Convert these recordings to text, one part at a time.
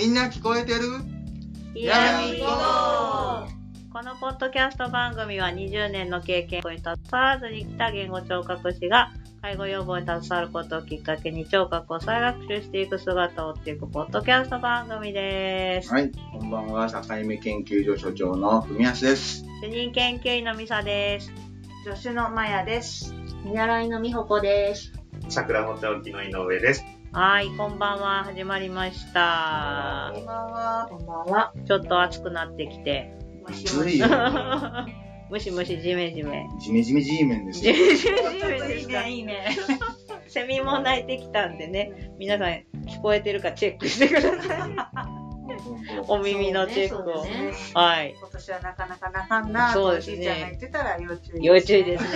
みんな聞こえてる？やみこ。このポッドキャスト番組は20年の経験を携わらずに来た言語聴覚士が介護予防に携わることをきっかけに聴覚を再学習していく姿を追っていくポッドキャスト番組です。はい、こんばんは。境目研究所所長の文康です。主任研究員の美沙です。助手のまやです。見習いの美穂子です。桜本沖の井上です。はい、こんばんは。始まりました。こんばんは。こんばんは。ちょっと暑くなってきて。暑いよ。ムシムシジメジメ。ジメジメジメンですよ。ジメジメジメですか。いいね。セミも鳴いてきたんでね、皆さん聞こえてるかチェックしてください。お耳のチェックを、ねね、はい。今年はなかなかなかんなと、ね、おじいちゃんが言ってたら要注意ですね。要注意ですね。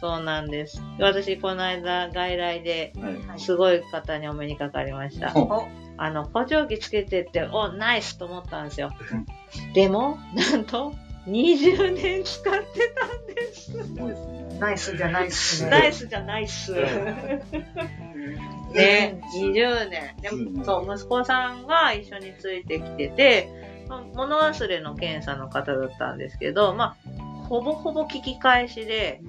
そうなんです。私この間外来ですごい方にお目にかかりました。はい、補聴器つけてってナイスと思ったんですよ。でもなんと20年使ってたんです。ナイスじゃないっすね。ナイスじゃないっす。ね、20年。でも、そう、息子さんが一緒についてきてて、物忘れの検査の方だったんですけど、まあ、ほぼほぼ聞き返しで、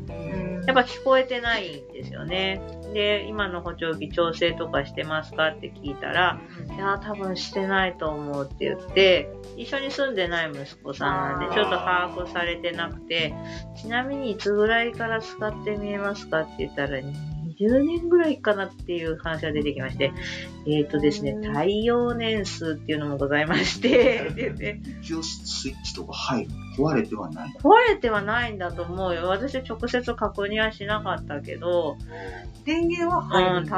やっぱ聞こえてないんですよね。で、今の補聴器調整とかしてますかって聞いたら、いや、多分してないと思うって言って、一緒に住んでない息子さんなんで、ちょっと把握されてなくて、ちなみにいつぐらいから使ってみえますかって言ったら、10年ぐらいかなっていう話が出てきまして、ですね、耐用年数っていうのもございまして、一応スイッチとか入る？壊れてはない？壊れてはないんだと思うよ。私直接確認はしなかったけど、電源は入るんです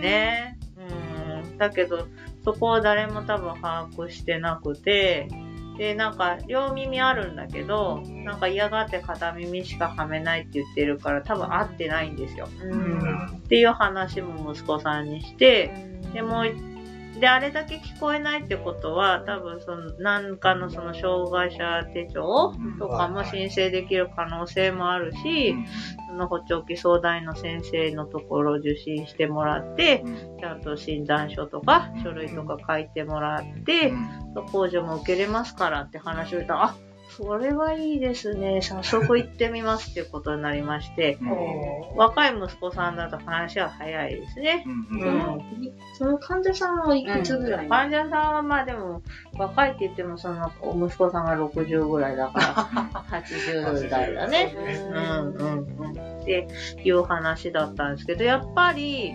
ね。うん、多分ね。だけど、そこを誰も多分把握してなくて、で、なんか、両耳あるんだけど、なんか嫌がって片耳しかはめないって言ってるから、多分合ってないんですよ。っていう話も息子さんにして、で、もう、で、あれだけ聞こえないってことは、多分、その、なんかのその、障害者手帳とかも申請できる可能性もあるし、その補聴器相談の先生のところを受診してもらって、ちゃんと診断書とか書類とか書いてもらって、控除も受けれますからって話を言ったら、あ、それはいいですね、早速行ってみますっていうことになりまして、若い息子さんだと話は早いですね。その患者さんはいくつぐらい？患者さんはまあでも、若いって言ってもその息子さんが60ぐらいだから、80代だね。っていう話だったんですけど、やっぱり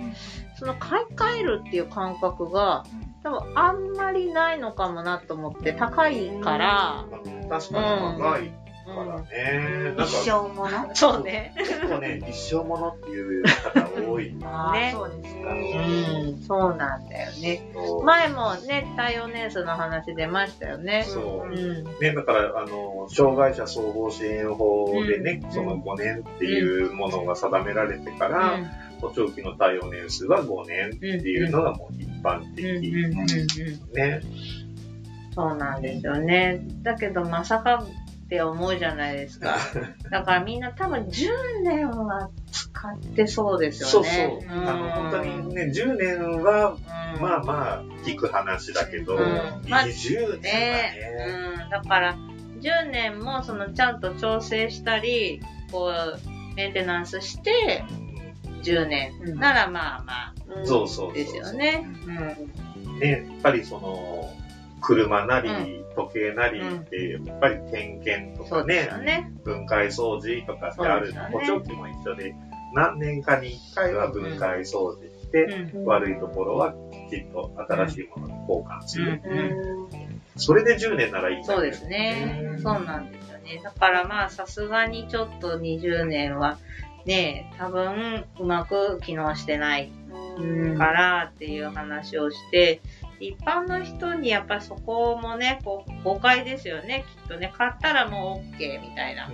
その買い替えるっていう感覚が多分あんまりないのかもなと思って、高いから、確かに高いからね、なんか一生もの、そうね、結構ね一生ものっていう方多いね。そうですね、そうなんだよね。前もね耐用年数の話出ましたよね。そうね、だから障害者総合支援法でね、その5年っていうものが定められてから、補聴器の耐用年数は5年っていうのがもう一般的ね。そうなんですよね。だけどまさかって思うじゃないですか。だからみんな多分10年は使ってそうですよね。そうそう。本当にね、10年はまあまあ聞く話だけど、20年はね。だから10年もそのちゃんと調整したり、こうメンテナンスして10年ならまあまあ。そうそう。ですよね。で、やっぱりその車なり、時計なりって、やっぱり点検とかね、分解掃除とかってある。補聴器も一緒で、何年かに1回は分解掃除して、悪いところはきちっと新しいものに交換する。それで10年ならいいんだけど。そうですね。そうなんですよね。だからまあ、さすがにちょっと20年はね、多分うまく機能してないからっていう話をして、一般の人にやっぱそこもね、こう誤解ですよね、きっとね。買ったらもう OK みたいな。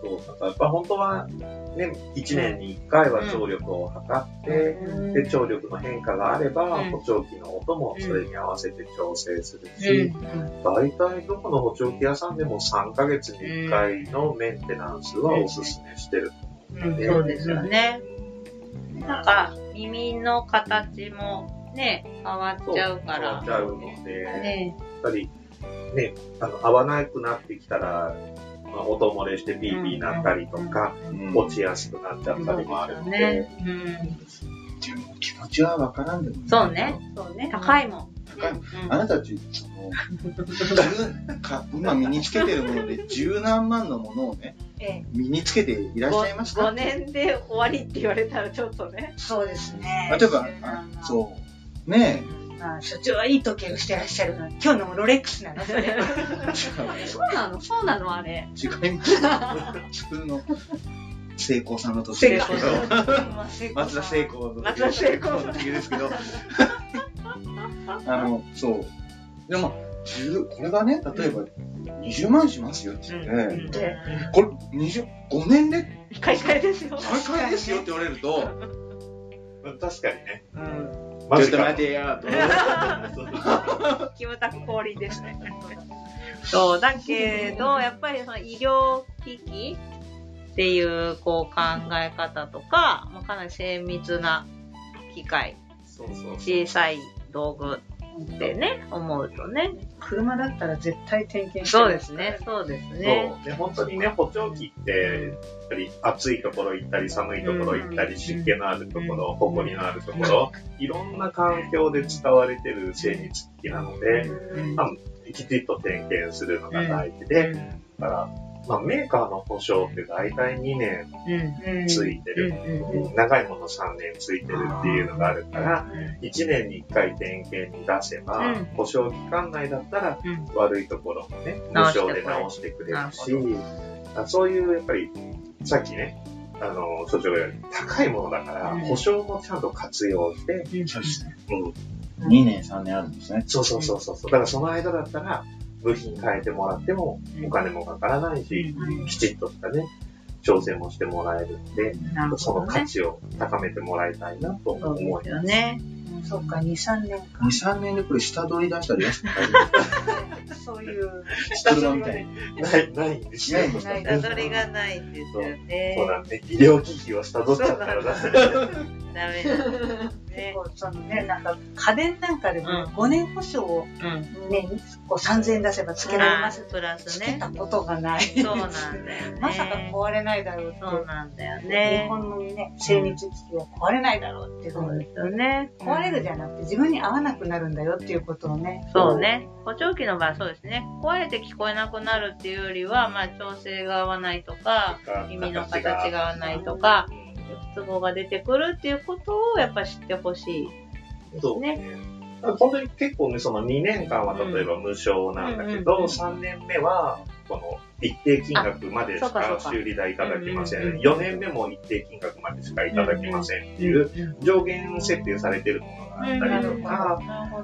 そう、だからやっぱ本当はね、1年に1回は聴力を測って、で聴力の変化があれば、補聴器の音もそれに合わせて調整するし、大体どこの補聴器屋さんでも3ヶ月に1回のメンテナンスはおすすめしてると思うので。そうですよね。なんか耳の形もね、変わっちゃうから。変わっちゃうので、ね、やっぱり、ね、合わなくなってきたら、まあ、音漏れしてピーピーになったりとか、うん、落ちやすくなっちゃったりもあるので。でも気持ちはわからんでもない。そうね、そうね、高いもん。あなたたち、今身につけてるもので十何万のものをね、身につけていらっしゃいました。5年で終わりって言われたらちょっとね。そうですね。例えば、そう。ねえ。所長はいい時計をしてらっしゃるのに、今日のもロレックスなの。そうなの、そうなの、あれ。違います。普通の。成功さんの年ですけど、松田成功の時ですけど、そう、でもこれがね、例えば20万しますよって言って、これ25年で買い替えですよ、買い替えですよって言われると、確かにね、ちょっと待てよと、キムタク氷ですね。そうだけど、やっぱりその医療機器っていう、こう考え方とか、まあ、かなり精密な機械、小さい道具ってね、思うとね。車だったら絶対点検してる、ね。そうですね、そうですね。そうで、本当にね、補聴器って、やっぱり暑いところ行ったり、寒いところ行ったり、湿気のあるところ、ほこりのあるところ、いろんな環境で使われてる精密機器なので、まあ、きちっと点検するのが大事で、だからまあ、メーカーの保証って大体2年ついてる、長いもの3年ついてるっていうのがあるから、1年に1回点検に出せば、保証期間内だったら悪いところもね、無償で直してくれるし、そういうやっぱり、さっきね、所長より高いものだから、保証もちゃんと活用して、2年3年あるんですね。そうそうそうそう。だからその間だったら、部品変えてもらってもお金もかからないし、きちっとしたね、調整もしてもらえるんで、その価値を高めてもらいたいなと思います。そうか、2、3年か。2、3年でこれ下取り出したり安く買える。そういう下取りみたいな。ないんですよ。下取りがないんですよね。そうなんで、医療機器を下取っちゃったらダメだ。結構そのね、なんか家電なんかでも5年保証をね、3000円出せばつけられますプラスね、つけたことがない。そうなんだよね。まさか壊れないだろうって。そうなんだよね。日本のね、精密機器は壊れないだろうっていうことですよね。壊れるじゃなくて自分に合わなくなるんだよっていうことをね。そうね。補聴器の場合そうですね。壊れて聞こえなくなるっていうよりは、まあ調整が合わないとか、耳の形が合わないとか。都合が出てくるっていうことをやっぱ知ってほしいですね。本当に結構ね、その2年間は例えば無償なんだけど、3年目はこの一定金額までしか修理代いただきません。4年目も一定金額までしかいただきませんっていう上限設定されてるものがあったりとか、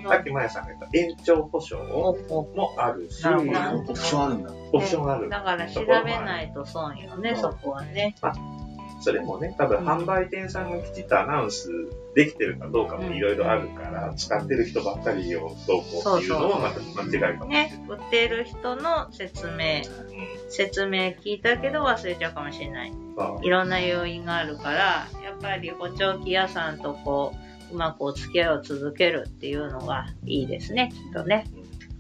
さっきまやさんが言った延長保証もあるし、オプションあるんだ。オプションある。だから調べないと損よね、そこはね。それもね、多分販売店さんがきちっとアナウンスできてるかどうかもいろいろあるから、使ってる人ばっかりをどうこうっていうのはまた間違いかもしれない。ね、売ってる人の説明聞いたけど忘れちゃうかもしれない。いろんな要因があるから、やっぱり補聴器屋さんとこう、うまくお付き合いを続けるっていうのがいいですね、きっとね。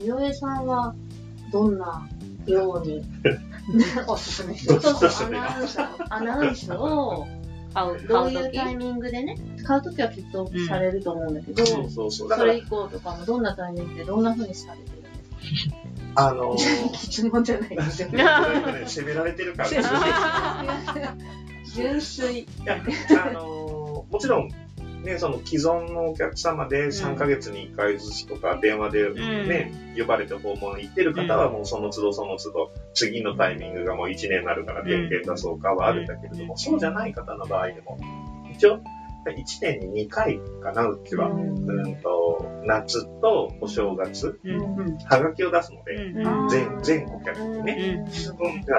井上さんはどんなようにおすすめしてるアナウンスをどういうタイミングでね、買うときはきっとされると思うんだけど、それ以降とかもどんなタイミングでどんな風にされてるんですか？質問じゃないですよね。責められてるからですよね。純粋。もちろんね、その既存のお客様で3ヶ月に1回ずつとか電話でね、呼ばれて訪問行ってる方はもうその都度その都度次のタイミングがもう1年になるから点検出そうかはあるんだけれども、そうじゃない方の場合でも一応1年に2回かな、うちは夏とお正月はがきを出すので、全顧客にね、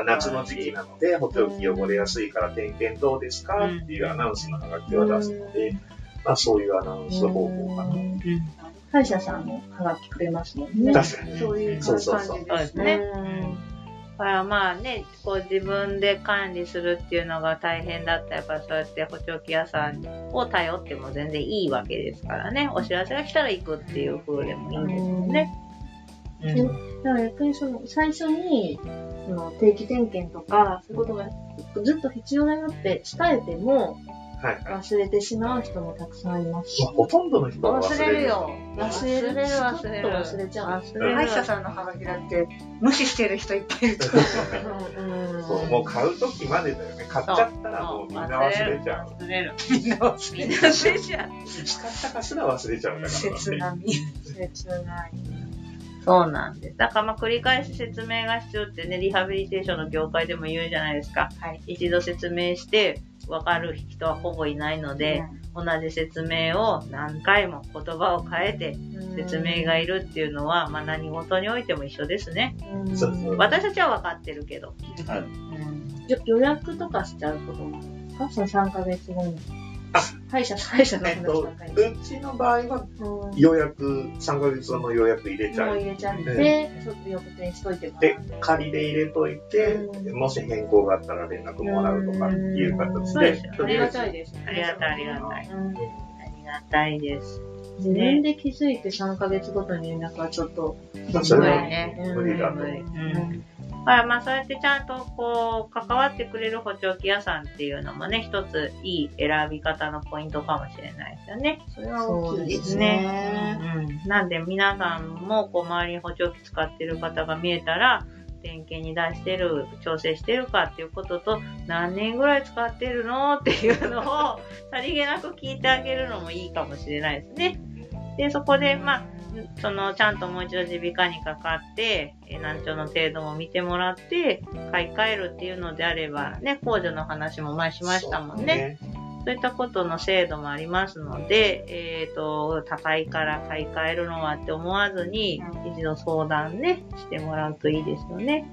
夏の時期なので補聴器汚れやすいから点検どうですかっていうアナウンスのはがきを出すので、まあそういうアナウンス方法かな。歯医者さんもはがきくれますもんね。確かに。そういう感じですね。だからまあね、こう自分で管理するっていうのが大変だったら、やっぱそうやって補聴器屋さんを頼っても全然いいわけですからね。お知らせが来たら行くっていう風でもいいんですよね。だから逆にその最初に定期点検とかそういうことがずっと必要だよって伝えても忘れてしまう人もたくさんいますし、ほとんどの人は忘れるよ。歯医者さんのハガキだって無視してる人いっぱいいると思う。そう、もう買う時までだよね。買っちゃったらもうみんな忘れちゃう。みんな忘れちゃう。使ったかすら忘れちゃうんだからね。切ない。そうなんです。だからまあ繰り返し説明が必要ってね、リハビリテーションの業界でも言うじゃないですか。はい、一度説明して分かる人はほぼいないので、同じ説明を何回も言葉を変えて説明がいるっていうのは、まあ何事においても一緒ですね。私たちは分かってるけど。予約とかしちゃうこともあるんですか？その3ヶ月後に。歯医者のうちの場合は予約、3ヶ月後の予約入れちゃう。入れちゃって、翌店しといてもらって。で、仮で入れといて、もし変更があったら連絡もらうとかっていう形で。ありがたいです。ありがたいです。自分で気づいて3ヶ月ごとに連絡はちょっと無理だと。まあそうやってちゃんとこう関わってくれる補聴器屋さんっていうのもね、一ついい選び方のポイントかもしれないですよね。それは大きいですね。なんで皆さんもこう周りに補聴器使ってる方が見えたら、点検に出してる、調整してるかっていうことと、何年ぐらい使ってるのっていうのをさりげなく聞いてあげるのもいいかもしれないですね。で、そこでまあそのちゃんともう一度耳鼻科にかかって難聴の程度も見てもらって買い替えるっていうのであればね、控除の話も前しましたもんね。そういったことの制度もありますので、高いから買い替えるのはって思わずに、一度相談ね、してもらうといいですよね。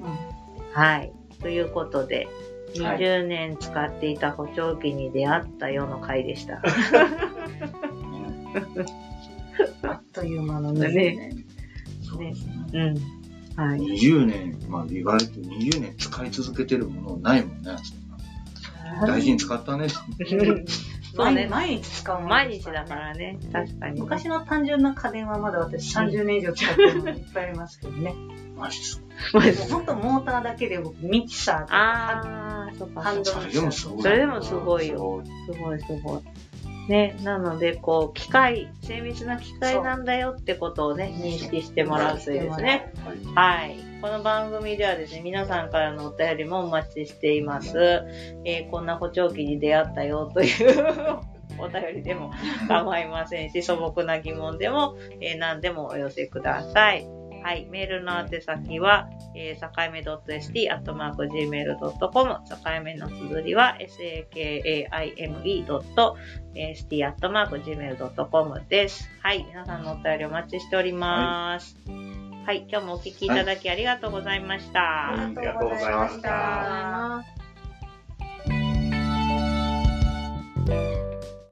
はい。ということで、20年使っていた補聴器に出会ったような回でした。あっという間の20年。20年、まあ言われて20年使い続けてるものないもんね。大事に使ったね。毎日だからね。確かに。昔の単純な家電はまだ私30年以上使ってるのいっぱいありますけどね。マジですか？ほんとモーターだけで僕ミキサーとかハンドルとか。それでもすごいよ。すごい。ね、なのでこう機械、精密な機械なんだよってことをね、認識してもらうというですね。はい。この番組ではですね、皆さんからのお便りもお待ちしています。こんな補聴器に出会ったよというお便りでも構いませんし、素朴な疑問でも、何でもお寄せください。はい、メールの宛先は、sakaime.st@gmail.com、境目の綴りは sakaime.st@gmail.com です。はい、皆さんのお便りお待ちしております。はい、今日もお聞きいただきありがとうございました。ありがとうございました。